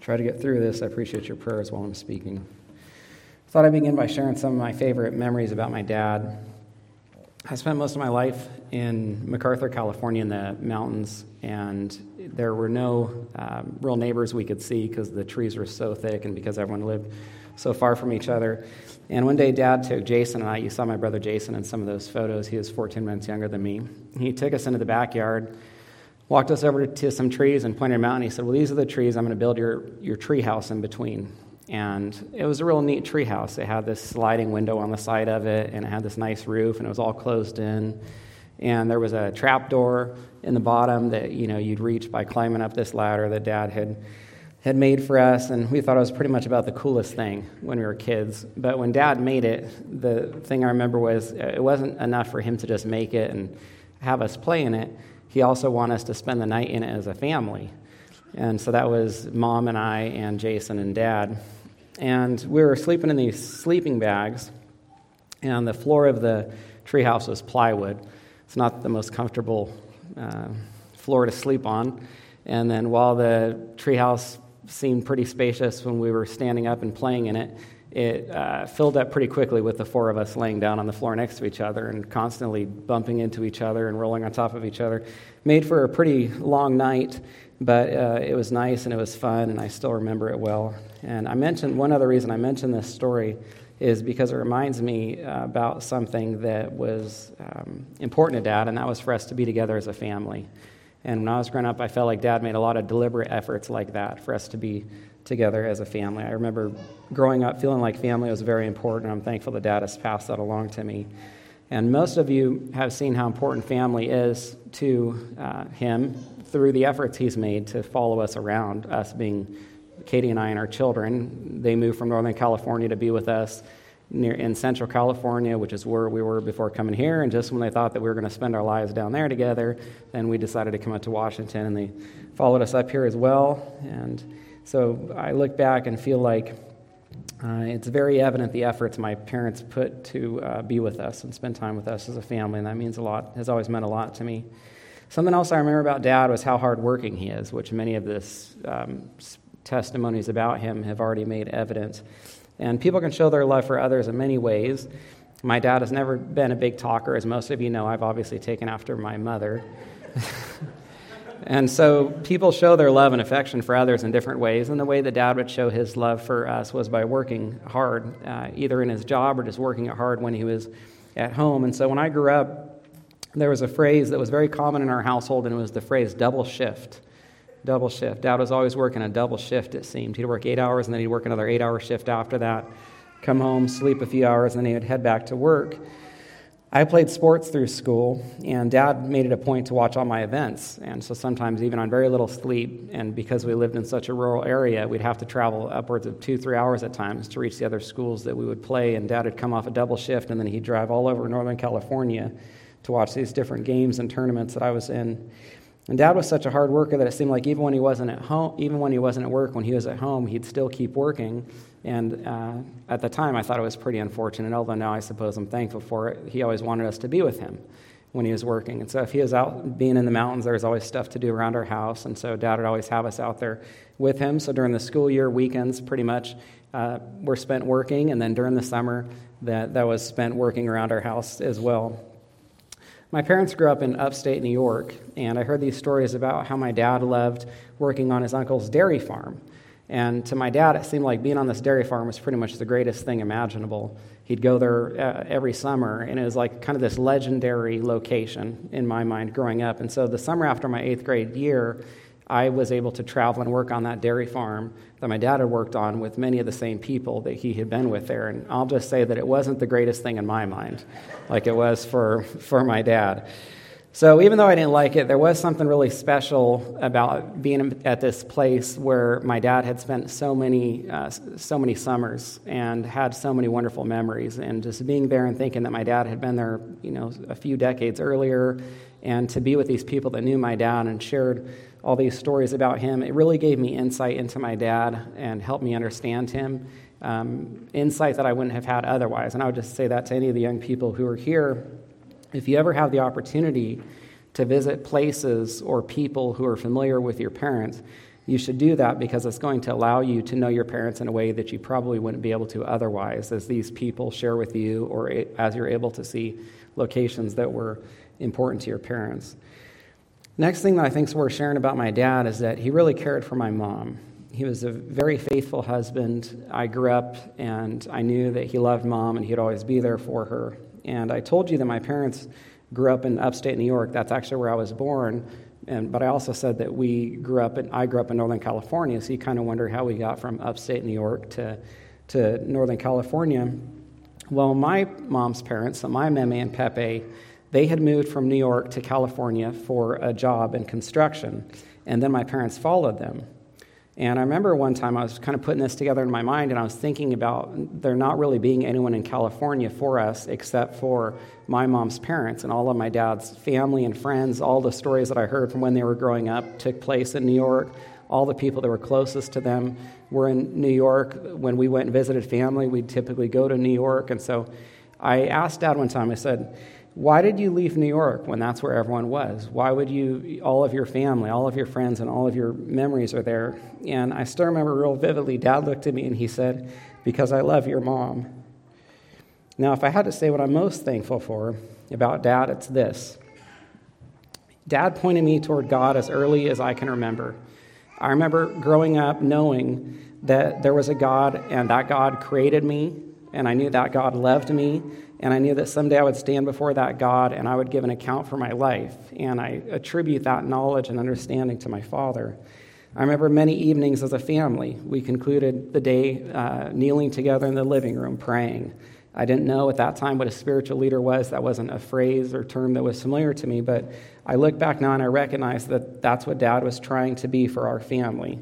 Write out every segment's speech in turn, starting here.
try to get through this. I appreciate your prayers while I'm speaking. I thought I'd begin by sharing some of my favorite memories about my dad. I spent most of my life in MacArthur, California, in the mountains, and there were no real neighbors we could see because the trees were so thick and because everyone lived so far from each other. And one day, Dad took Jason and I. You saw my brother Jason in some of those photos. He was 14 months younger than me. He took us into the backyard, walked us over to some trees and pointed them out, and he said, well, these are the trees. I'm going to build your tree house in between. And it was a real neat tree house. It had this sliding window on the side of it, and it had this nice roof, and it was all closed in. And there was a trap door in the bottom that, you know, you'd reach by climbing up this ladder that Dad had made for us, and we thought it was pretty much about the coolest thing when we were kids. But when Dad made it, the thing I remember was it wasn't enough for him to just make it and have us play in it. He also wanted us to spend the night in it as a family. And so that was Mom and I and Jason and Dad. And we were sleeping in these sleeping bags, and the floor of the treehouse was plywood. It's not the most comfortable floor to sleep on. And then while the treehouse seemed pretty spacious when we were standing up and playing in it, it filled up pretty quickly with the four of us laying down on the floor next to each other and constantly bumping into each other and rolling on top of each other. Made for a pretty long night, but it was nice and it was fun, and I still remember it well. And I mentioned one other reason I mentioned this story is because it reminds me about something that was important to Dad, and that was for us to be together as a family. And when I was growing up, I felt like Dad made a lot of deliberate efforts like that for us to be together as a family. I remember growing up feeling like family was very important. I'm thankful that Dad has passed that along to me. And most of you have seen how important family is to him through the efforts he's made to follow us around, us being Katie and I and our children. They moved from Northern California to be with us in Central California, which is where we were before coming here. And just when they thought that we were going to spend our lives down there together, then we decided to come up to Washington, and they followed us up here as well. And so I look back and feel like it's very evident the efforts my parents put to be with us and spend time with us as a family, and that means a lot, has always meant a lot to me. Something else I remember about Dad was how hardworking he is, which many of this testimonies about him have already made evident. And people can show their love for others in many ways. My dad has never been a big talker. As most of you know, I've obviously taken after my mother. And so people show their love and affection for others in different ways, and the way that Dad would show his love for us was by working hard, either in his job or just working hard when he was at home. And so when I grew up, there was a phrase that was very common in our household, and it was the phrase double shift. Double shift. Dad was always working a double shift, it seemed. He'd work 8 hours, and then he'd work another 8-hour shift after that, come home, sleep a few hours, and then he would head back to work. I played sports through school, and Dad made it a point to watch all my events. And so sometimes even on very little sleep, and because we lived in such a rural area, we'd have to travel upwards of 2-3 hours at times to reach the other schools that we would play. And Dad would come off a double shift, and then he'd drive all over Northern California to watch these different games and tournaments that I was in. And Dad was such a hard worker that it seemed like even when he wasn't at home, even when he wasn't at work, when he was at home, he'd still keep working. And at the time, I thought it was pretty unfortunate, although now I suppose I'm thankful for it. He always wanted us to be with him when he was working. And so if he was out being in the mountains, there was always stuff to do around our house. And so Dad would always have us out there with him. So during the school year, weekends pretty much were spent working. And then during the summer, that was spent working around our house as well. My parents grew up in upstate New York, and I heard these stories about how my dad loved working on his uncle's dairy farm. And to my dad, it seemed like being on this dairy farm was pretty much the greatest thing imaginable. He'd go there every summer, and it was like kind of this legendary location in my mind growing up. And so the summer after my 8th grade year, I was able to travel and work on that dairy farm that my dad had worked on with many of the same people that he had been with there. And I'll just say that it wasn't the greatest thing in my mind, like it was for my dad. So even though I didn't like it, there was something really special about being at this place where my dad had spent so many summers and had so many wonderful memories. And just being there and thinking that my dad had been there, you know, a few decades earlier, and to be with these people that knew my dad and shared all these stories about him, it really gave me insight into my dad and helped me understand him, insight that I wouldn't have had otherwise. And I would just say that to any of the young people who are here. If you ever have the opportunity to visit places or people who are familiar with your parents, you should do that because it's going to allow you to know your parents in a way that you probably wouldn't be able to otherwise, as these people share with you or as you're able to see locations that were important to your parents. Next thing that I think is worth sharing about my dad is that he really cared for my mom. He was a very faithful husband. I grew up and I knew that he loved mom and he'd always be there for her. And I told you that my parents grew up in upstate New York. That's actually where I was born. But I also said that I grew up in Northern California, so you kind of wonder how we got from upstate New York to Northern California. Well, my mom's parents, so my Meme and Pepe, they had moved from New York to California for a job in construction, and then my parents followed them. And I remember one time I was kind of putting this together in my mind, and I was thinking about there not really being anyone in California for us except for my mom's parents and all of my dad's family and friends. All the stories that I heard from when they were growing up took place in New York. All the people that were closest to them were in New York. When we went and visited family, we'd typically go to New York. And so I asked Dad one time, I said, "Why did you leave New York when that's where everyone was? Why would you, all of your family, all of your friends, and all of your memories are there?" And I still remember real vividly, Dad looked at me and he said, "Because I love your mom." Now, if I had to say what I'm most thankful for about Dad, it's this. Dad pointed me toward God as early as I can remember. I remember growing up knowing that there was a God and that God created me, and I knew that God loved me, and I knew that someday I would stand before that God and I would give an account for my life. And I attribute that knowledge and understanding to my father. I remember many evenings as a family, we concluded the day kneeling together in the living room praying. I didn't know at that time what a spiritual leader was. That wasn't a phrase or term that was familiar to me, but I look back now and I recognize that that's what Dad was trying to be for our family.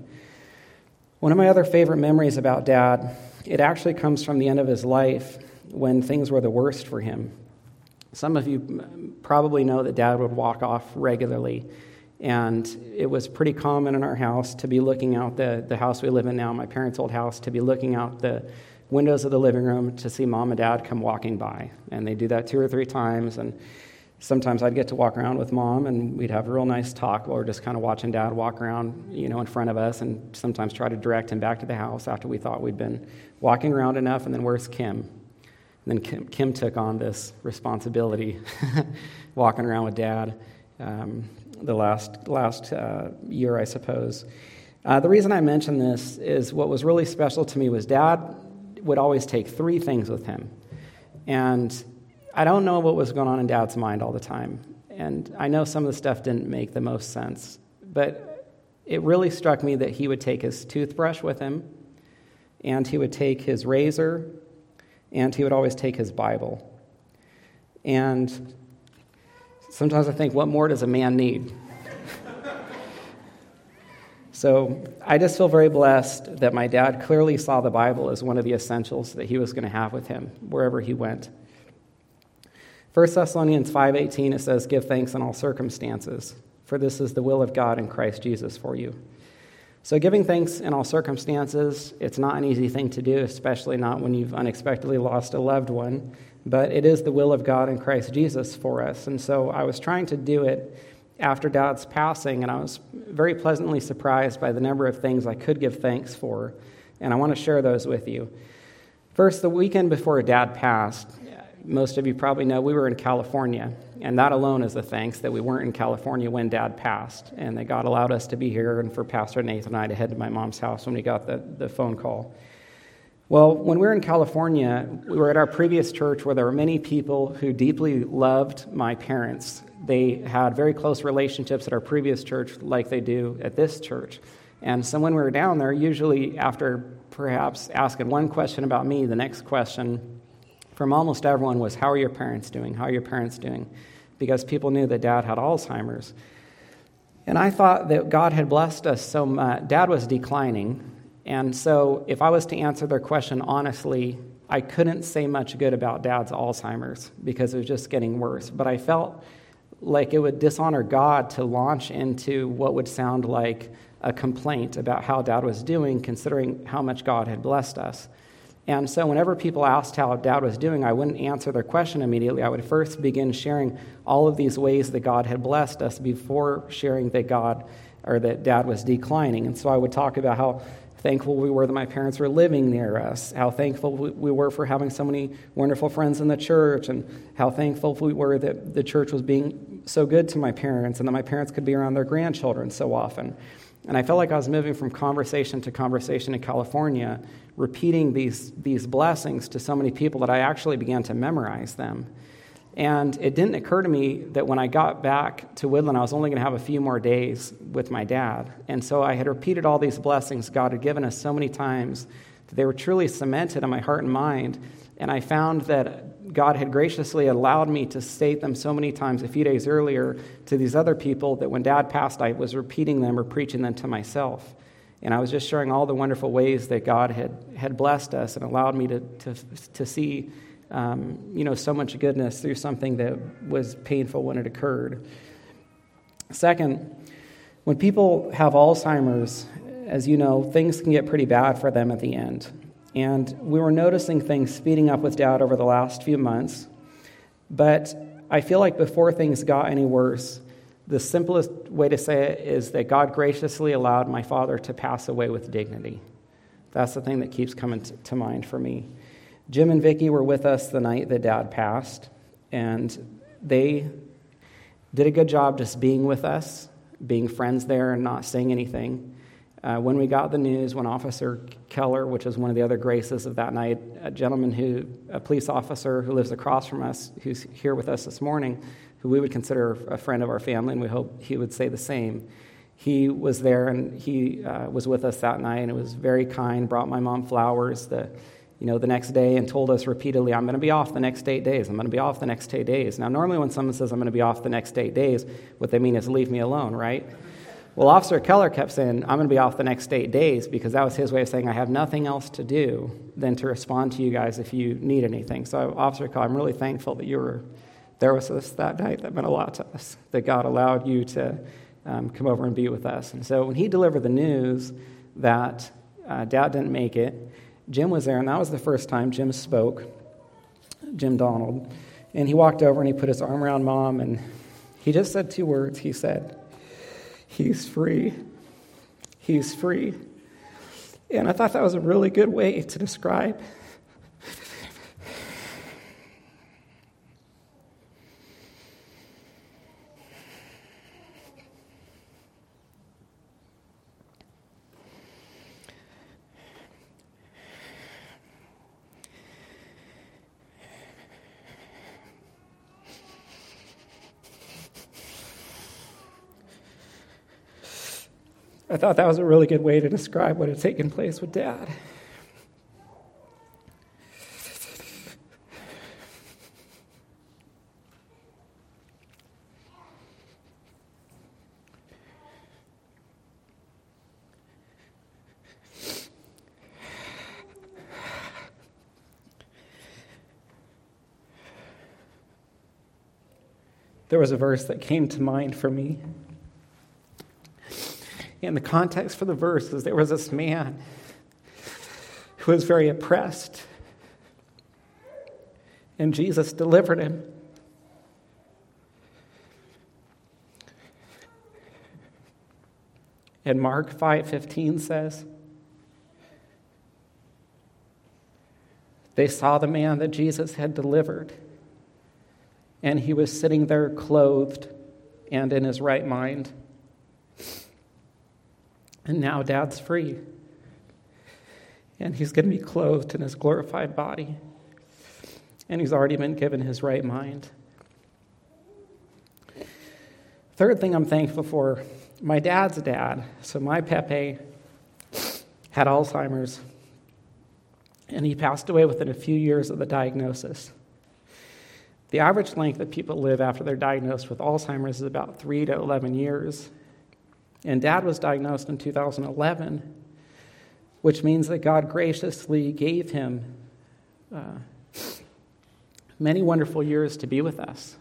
One of my other favorite memories about Dad, it actually comes from the end of his life when things were the worst for him. Some of you probably know that Dad would walk off regularly, and it was pretty common in our house to be looking out the house we live in now, my parents' old house, to be looking out the windows of the living room to see Mom and Dad come walking by. And they do that 2 or 3 times, and sometimes I'd get to walk around with Mom, and we'd have a real nice talk while we're just kind of watching Dad walk around, in front of us, and sometimes try to direct him back to the house after we thought we'd been walking around enough. And then where's Kim? And then Kim took on this responsibility, walking around with Dad the last year, I suppose. The reason I mention this is what was really special to me was Dad would always take 3 things with him. And I don't know what was going on in Dad's mind all the time. And I know some of the stuff didn't make the most sense. But it really struck me that he would take his toothbrush with him, and he would take his razor, and he would always take his Bible. And sometimes I think, what more does a man need? So I just feel very blessed that my dad clearly saw the Bible as one of the essentials that he was going to have with him wherever he went. 1 Thessalonians 5:18, it says, "Give thanks in all circumstances, for this is the will of God in Christ Jesus for you." So giving thanks in all circumstances, it's not an easy thing to do, especially not when you've unexpectedly lost a loved one, but it is the will of God in Christ Jesus for us. And so I was trying to do it after Dad's passing, and I was very pleasantly surprised by the number of things I could give thanks for, and I want to share those with you. First, the weekend before Dad passed, most of you probably know we were in California, and that alone is a thanks that we weren't in California when Dad passed, and that God allowed us to be here and for Pastor Nathan and I to head to my mom's house when we got the phone call. Well, when we were in California, we were at our previous church where there were many people who deeply loved my parents. They had very close relationships at our previous church like they do at this church. And so when we were down there, usually after perhaps asking one question about me, the next question from almost everyone was, "How are your parents doing? How are your parents doing?" Because people knew that Dad had Alzheimer's. And I thought that God had blessed us so much. Dad was declining, and so if I was to answer their question honestly, I couldn't say much good about Dad's Alzheimer's because it was just getting worse. But I felt like it would dishonor God to launch into what would sound like a complaint about how Dad was doing, considering how much God had blessed us. And so whenever people asked how Dad was doing, I wouldn't answer their question immediately. I would first begin sharing all of these ways that God had blessed us before sharing that God or that dad was declining. And so I would talk about how thankful we were that my parents were living near us, how thankful we were for having so many wonderful friends in the church, and how thankful we were that the church was being so good to my parents and that my parents could be around their grandchildren so often. And I felt like I was moving from conversation to conversation in California, repeating these blessings to so many people that I actually began to memorize them. And it didn't occur to me that when I got back to Woodland, I was only going to have a few more days with my dad. And so I had repeated all these blessings God had given us so many times that they were truly cemented in my heart and mind. And I found that God had graciously allowed me to state them so many times a few days earlier to these other people that when Dad passed, I was repeating them or preaching them to myself. And I was just sharing all the wonderful ways that God had blessed us and allowed me to see so much goodness through something that was painful when it occurred. Second, when people have Alzheimer's, as you know, things can get pretty bad for them at the end. And we were noticing things speeding up with Dad over the last few months. But I feel like before things got any worse, the simplest way to say it is that God graciously allowed my father to pass away with dignity. That's the thing that keeps coming to mind for me. Jim and Vicki were with us the night that Dad passed, and they did a good job just being with us, being friends there and not saying anything. When we got the news, when Officer Keller, which is one of the other graces of that night, a police officer who lives across from us, who's here with us this morning, who we would consider a friend of our family, and we hope he would say the same. He was there, and he was with us that night, and it was very kind, brought my mom flowers the next day, and told us repeatedly, I'm going to be off the next 8 days. I'm going to be off the next 8 days. Now, normally when someone says, I'm going to be off the next 8 days, what they mean is leave me alone, right? Well, Officer Keller kept saying, I'm going to be off the next 8 days, because that was his way of saying, I have nothing else to do than to respond to you guys if you need anything. So, Officer Keller, I'm really thankful that you were there with us that night. That meant a lot to us, that God allowed you to come over and be with us. And so when he delivered the news that Dad didn't make it, Jim was there, and that was the first time Jim spoke, Jim Donald. And he walked over and he put his arm around Mom, and he just said 2 words. He said, "He's free. He's free." And I thought that was a really good way to describe what had taken place with Dad. There was a verse that came to mind for me. And the context for the verse is there was this man who was very oppressed, and Jesus delivered him. And Mark 5:15 says, they saw the man that Jesus had delivered, and he was sitting there clothed and in his right mind. And now Dad's free, and he's going to be clothed in his glorified body, and he's already been given his right mind. Third thing I'm thankful for, my dad's dad, so my Pepe, had Alzheimer's, and he passed away within a few years of the diagnosis. The average length that people live after they're diagnosed with Alzheimer's is about 3 to 11 years. And Dad was diagnosed in 2011, which means that God graciously gave him many wonderful years to be with us.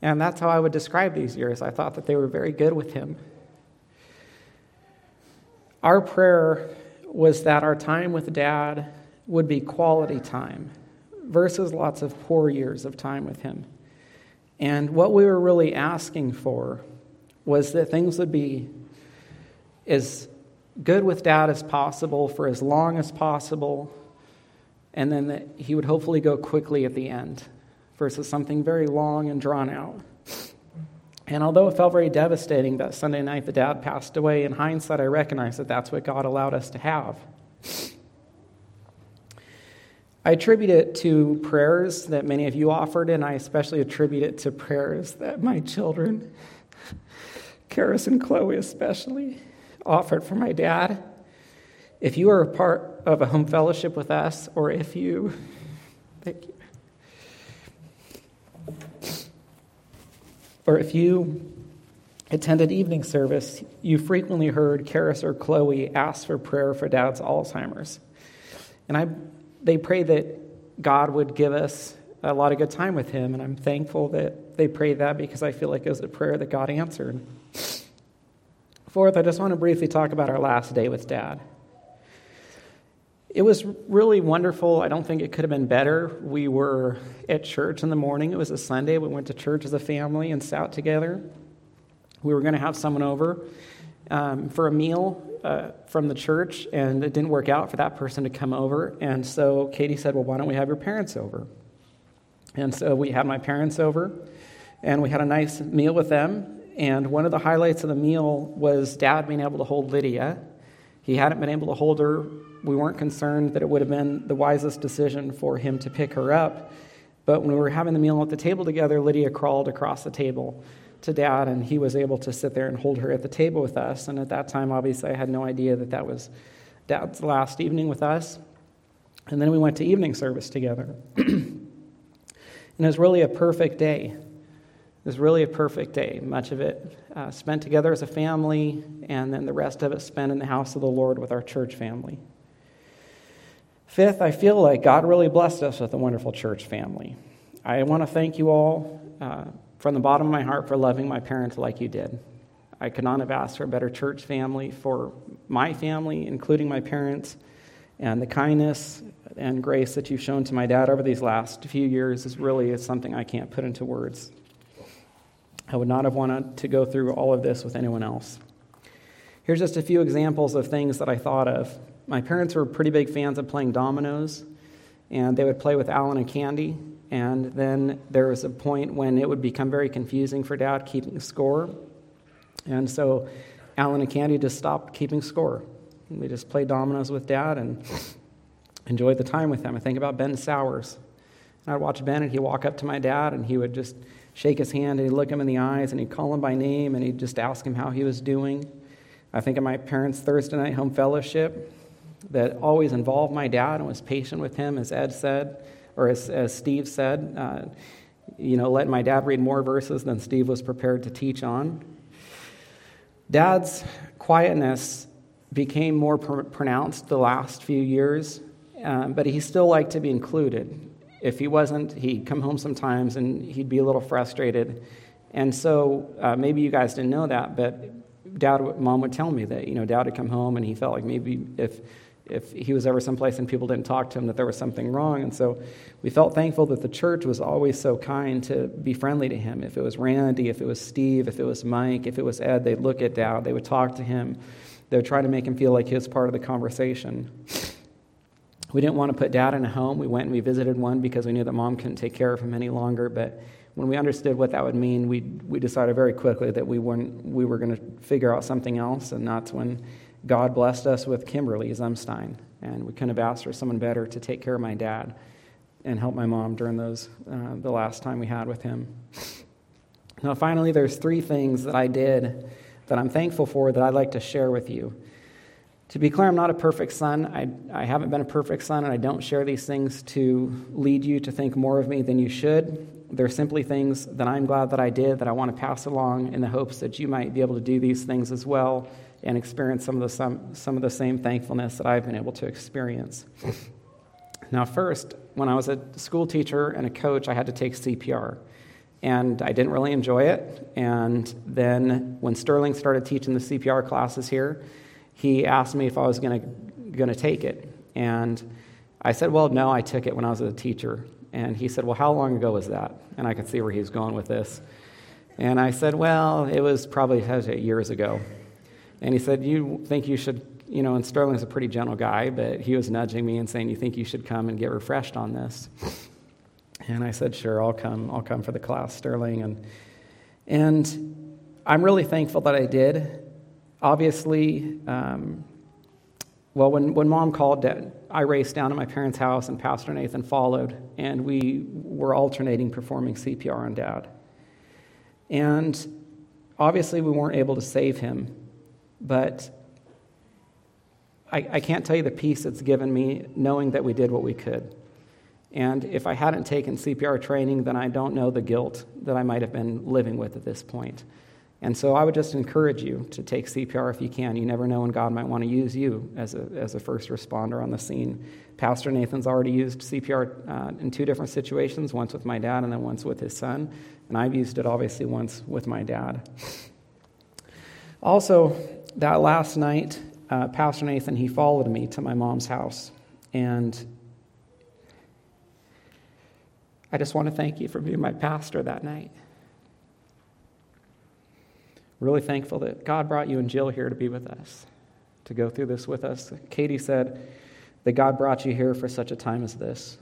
And that's how I would describe these years. I thought that they were very good with him. Our prayer was that our time with Dad would be quality time versus lots of poor years of time with him. And what we were really asking for was that things would be as good with Dad as possible for as long as possible, and then that he would hopefully go quickly at the end versus something very long and drawn out. And although it felt very devastating that Sunday night the dad passed away, in hindsight, I recognize that that's what God allowed us to have. I attribute it to prayers that many of you offered, and I especially attribute it to prayers that my children, Karis and Chloe especially, offered for my dad. If you are a part of a home fellowship with us, or if you... Thank you. Or if you attended evening service, you frequently heard Karis or Chloe ask for prayer for Dad's Alzheimer's. And they prayed that God would give us a lot of good time with him, and I'm thankful that they prayed that because I feel like it was a prayer that God answered. Fourth, I just want to briefly talk about our last day with Dad. It was really wonderful. I don't think it could have been better. We were at church in the morning. It was a Sunday. We went to church as a family and sat together. We were going to have someone over for a meal from the church, and it didn't work out for that person to come over. And so Katie said, well, why don't we have your parents over? And so we had my parents over, and we had a nice meal with them. And one of the highlights of the meal was Dad being able to hold Lydia. He hadn't been able to hold her. We weren't concerned that it would have been the wisest decision for him to pick her up. But when we were having the meal at the table together, Lydia crawled across the table to Dad, and he was able to sit there and hold her at the table with us. And at that time, obviously, I had no idea that that was Dad's last evening with us. And then we went to evening service together. And it was really a perfect day. It was really a perfect day, much of it spent together as a family, and then the rest of it spent in the house of the Lord with our church family. Fifth, I feel like God really blessed us with a wonderful church family. I want to thank you all from the bottom of my heart for loving my parents like you did. I could not have asked for a better church family for my family, including my parents, and the kindness and grace that you've shown to my dad over these last few years is really something I can't put into words. I would not have wanted to go through all of this with anyone else. Here's just a few examples of things that I thought of. My parents were pretty big fans of playing dominoes, and they would play with Alan and Candy, and then there was a point when it would become very confusing for Dad keeping score, and so Alan and Candy just stopped keeping score. We just played dominoes with Dad and enjoyed the time with him. I think about Ben Sowers. And I'd watch Ben, and he'd walk up to my dad, and he would just shake his hand, and he'd look him in the eyes, and he'd call him by name, and he'd just ask him how he was doing. I think of my parents' Thursday night home fellowship that always involved my dad and was patient with him, as Ed said, or as Steve said, letting my dad read more verses than Steve was prepared to teach on. Dad's quietness became more pronounced the last few years, but he still liked to be included. If he wasn't, he'd come home sometimes and he'd be a little frustrated. And so maybe you guys didn't know that, but Mom would tell me that, Dad would come home and he felt like maybe if he was ever someplace and people didn't talk to him, that there was something wrong. And so we felt thankful that the church was always so kind to be friendly to him. If it was Randy, if it was Steve, if it was Mike, if it was Ed, they'd look at Dad. They would talk to him. They would try to make him feel like he was part of the conversation. We didn't want to put Dad in a home. We went and we visited one because we knew that Mom couldn't take care of him any longer. But when we understood what that would mean, we decided very quickly that we were going to figure out something else, and that's when God blessed us with Kimberly Zumstein, and we couldn't have asked for someone better to take care of my dad and help my mom during those the last time we had with him. Now, finally, there's three things that I did that I'm thankful for that I'd like to share with you. To be clear, I'm not a perfect son. I haven't been a perfect son, and I don't share these things to lead you to think more of me than you should. They're simply things that I'm glad that I did, that I want to pass along in the hopes that you might be able to do these things as well and experience some of the same thankfulness that I've been able to experience. Now, first, when I was a school teacher and a coach, I had to take CPR, and I didn't really enjoy it. And then when Sterling started teaching the CPR classes here, he asked me if I was going to take it. And I said, well, no, I took it when I was a teacher. And he said, well, how long ago was that? And I could see where he was going with this. And I said, well, it was probably years ago. And he said, you think you should, you know, and Sterling's a pretty gentle guy, but he was nudging me and saying, you think you should come and get refreshed on this? And I said, sure, I'll come for the class, Sterling. And I'm really thankful that I did. Obviously, when Mom called, I raced down to my parents' house, and Pastor Nathan followed, and we were alternating performing CPR on Dad. And obviously, we weren't able to save him, but I can't tell you the peace it's given me knowing that we did what we could. And if I hadn't taken CPR training, then I don't know the guilt that I might have been living with at this point. And so I would just encourage you to take CPR if you can. You never know when God might want to use you as a first responder on the scene. Pastor Nathan's already used CPR in two different situations, once with my dad and then once with his son. And I've used it, obviously, once with my dad. Also, that last night, Pastor Nathan, he followed me to my mom's house. And I just want to thank you for being my pastor that night. Really thankful that God brought you and Jill here to be with us, to go through this with us. Katie said that God brought you here for such a time as this.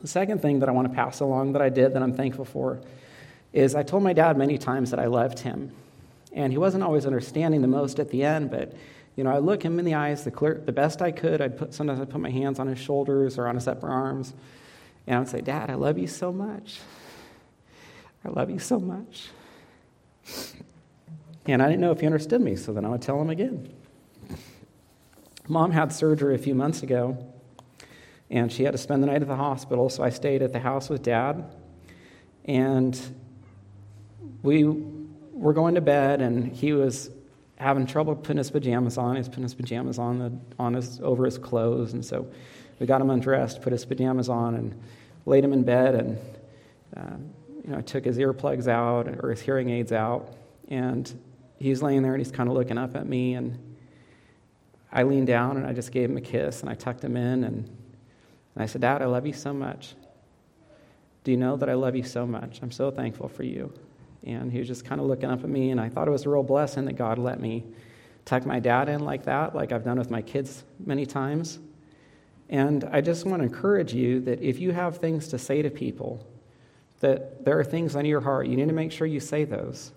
The second thing that I want to pass along that I did that I'm thankful for is I told my dad many times that I loved him. And he wasn't always understanding the most at the end, but you know, I look him in the eyes the best I could. Sometimes I'd put my hands on his shoulders or on his upper arms, and I would say, Dad, I love you so much. I love you so much. And I didn't know if he understood me, so then I would tell him again. Mom had surgery a few months ago, and she had to spend the night at the hospital, so I stayed at the house with Dad. And we were going to bed, and he was having trouble putting his pajamas on. He was putting his pajamas over his clothes, and so we got him undressed, put his pajamas on, and laid him in bed, and I took his earplugs out or his hearing aids out, and he's laying there and he's kind of looking up at me, and I leaned down and I just gave him a kiss and I tucked him in and I said, Dad, I love you so much. Do you know that I love you so much? I'm so thankful for you. And he was just kind of looking up at me, and I thought it was a real blessing that God let me tuck my dad in like that, like I've done with my kids many times. And I just want to encourage you that if you have things to say to people, that there are things on your heart, you need to make sure you say those.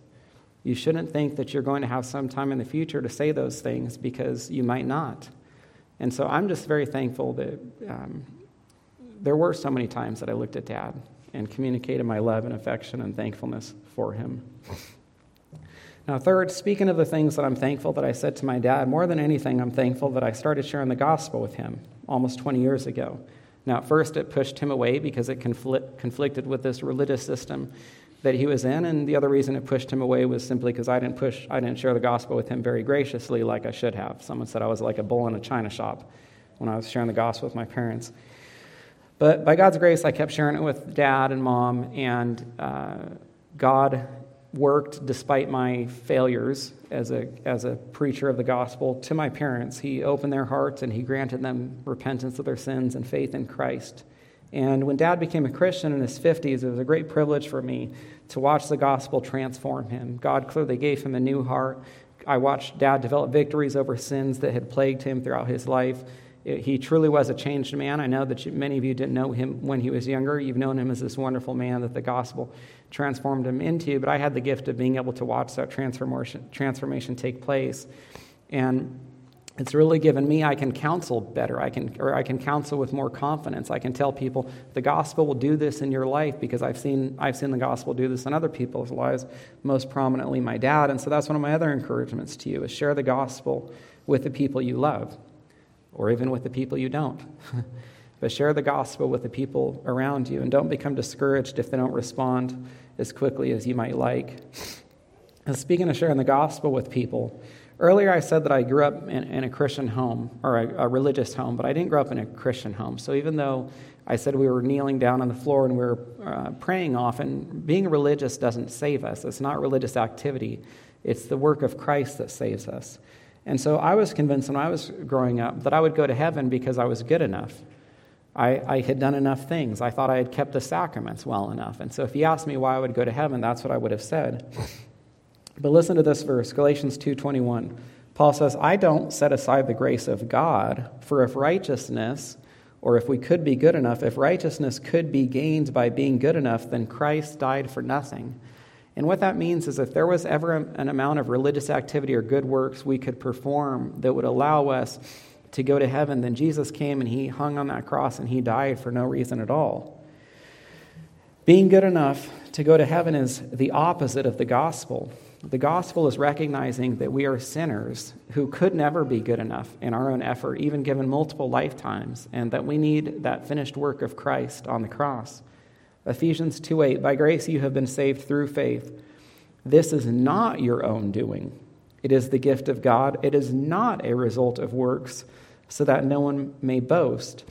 You shouldn't think that you're going to have some time in the future to say those things, because you might not. And so I'm just very thankful that there were so many times that I looked at Dad and communicated my love and affection and thankfulness for him. Now, third, speaking of the things that I'm thankful that I said to my dad, more than anything, I'm thankful that I started sharing the gospel with him almost 20 years ago. Now, at first, it pushed him away because it conflicted with this religious system that he was in, and the other reason it pushed him away was simply because I didn't share the gospel with him very graciously like I should have. Someone said I was like a bull in a china shop when I was sharing the gospel with my parents. But by God's grace, I kept sharing it with Dad and Mom, and God worked despite my failures as a preacher of the gospel to my parents. He opened their hearts and he granted them repentance of their sins and faith in Christ. And when Dad became a Christian in his 50s, it was a great privilege for me to watch the gospel transform him. God clearly gave him a new heart. I watched Dad develop victories over sins that had plagued him throughout his life. He truly was a changed man. I know that many of you didn't know him when he was younger. You've known him as this wonderful man that the gospel transformed him into, but I had the gift of being able to watch that transformation take place. And it's really given me, I can counsel better. I can counsel with more confidence. I can tell people the gospel will do this in your life, because I've seen the gospel do this in other people's lives, most prominently my dad. And so that's one of my other encouragements to you, is share the gospel with the people you love, or even with the people you don't. But share the gospel with the people around you, and don't become discouraged if they don't respond as quickly as you might like. And speaking of sharing the gospel with people, earlier I said that I grew up in a Christian home, or a religious home, but I didn't grow up in a Christian home. So even though I said we were kneeling down on the floor and we were praying often, being religious doesn't save us. It's not religious activity. It's the work of Christ that saves us. And so I was convinced when I was growing up that I would go to heaven because I was good enough. I had done enough things. I thought I had kept the sacraments well enough. And so if you asked me why I would go to heaven, that's what I would have said. But listen to this verse, Galatians 2:21. Paul says, I don't set aside the grace of God, for if righteousness, or if we could be good enough, if righteousness could be gained by being good enough, then Christ died for nothing. And what that means is if there was ever an amount of religious activity or good works we could perform that would allow us to go to heaven, then Jesus came and he hung on that cross and he died for no reason at all. Being good enough to go to heaven is the opposite of the gospel. The gospel is recognizing that we are sinners who could never be good enough in our own effort, even given multiple lifetimes, and that we need that finished work of Christ on the cross. Ephesians 2:8, by grace you have been saved through faith. This is not your own doing. It is the gift of God. It is not a result of works, so that no one may boast.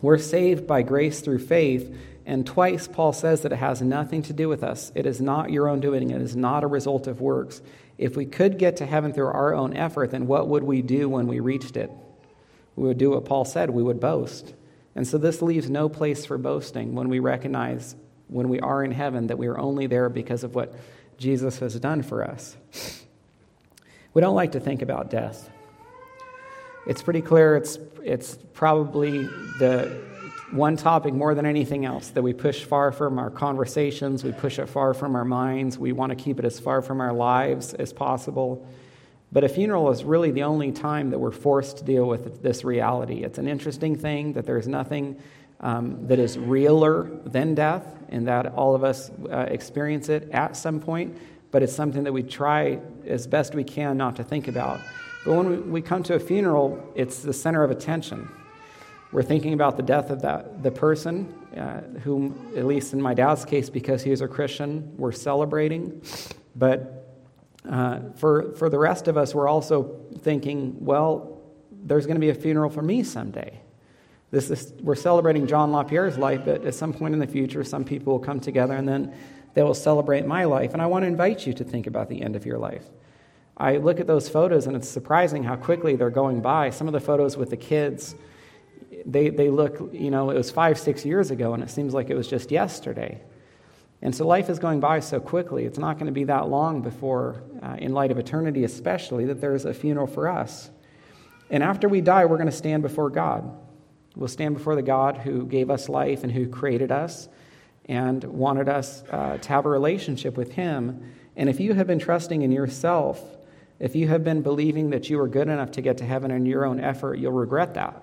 We're saved by grace through faith. And twice Paul says that it has nothing to do with us. It is not your own doing. It is not a result of works. If we could get to heaven through our own effort, then what would we do when we reached it? We would do what Paul said. We would boast. And so this leaves no place for boasting when we recognize when we are in heaven that we are only there because of what Jesus has done for us. We don't like to think about death. It's pretty clear it's probably the one topic more than anything else that we push far from our conversations, we push it far from our minds, we want to keep it as far from our lives as possible. But a funeral is really the only time that we're forced to deal with this reality. It's an interesting thing that there's nothing that is realer than death, and that all of us experience it at some point, but it's something that we try as best we can not to think about. But when we come to a funeral, it's the center of attention. We're thinking about the death of the person whom, at least in my dad's case, because he was a Christian, we're celebrating. But for the rest of us, we're also thinking, well, there's going to be a funeral for me someday. We're celebrating John LaPierre's life, but at some point in the future, some people will come together and then they will celebrate my life. And I want to invite you to think about the end of your life. I look at those photos, and it's surprising how quickly they're going by. Some of the photos with the kids, They look, it was 5-6 years ago, and it seems like it was just yesterday. And so life is going by so quickly. It's not going to be that long before, in light of eternity especially, that there's a funeral for us. And after we die, we're going to stand before God. We'll stand before the God who gave us life and who created us and wanted us to have a relationship with him. And if you have been trusting in yourself, if you have been believing that you were good enough to get to heaven in your own effort, you'll regret that.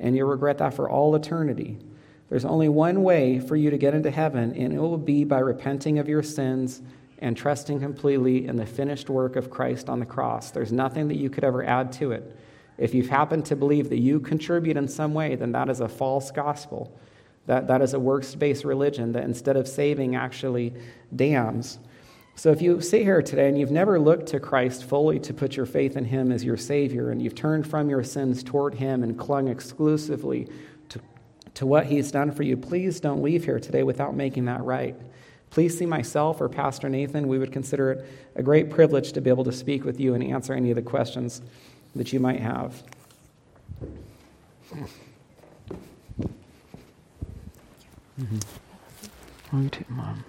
And you'll regret that for all eternity. There's only one way for you to get into heaven, and it will be by repenting of your sins and trusting completely in the finished work of Christ on the cross. There's nothing that you could ever add to it. If you've happened to believe that you contribute in some way, then that is a false gospel. That is a works-based religion that instead of saving actually damns. So if you sit here today and you've never looked to Christ fully to put your faith in him as your Savior, and you've turned from your sins toward him and clung exclusively to what he's done for you, please don't leave here today without making that right. Please see myself or Pastor Nathan. We would consider it a great privilege to be able to speak with you and answer any of the questions that you might have. Mm-hmm. Mom.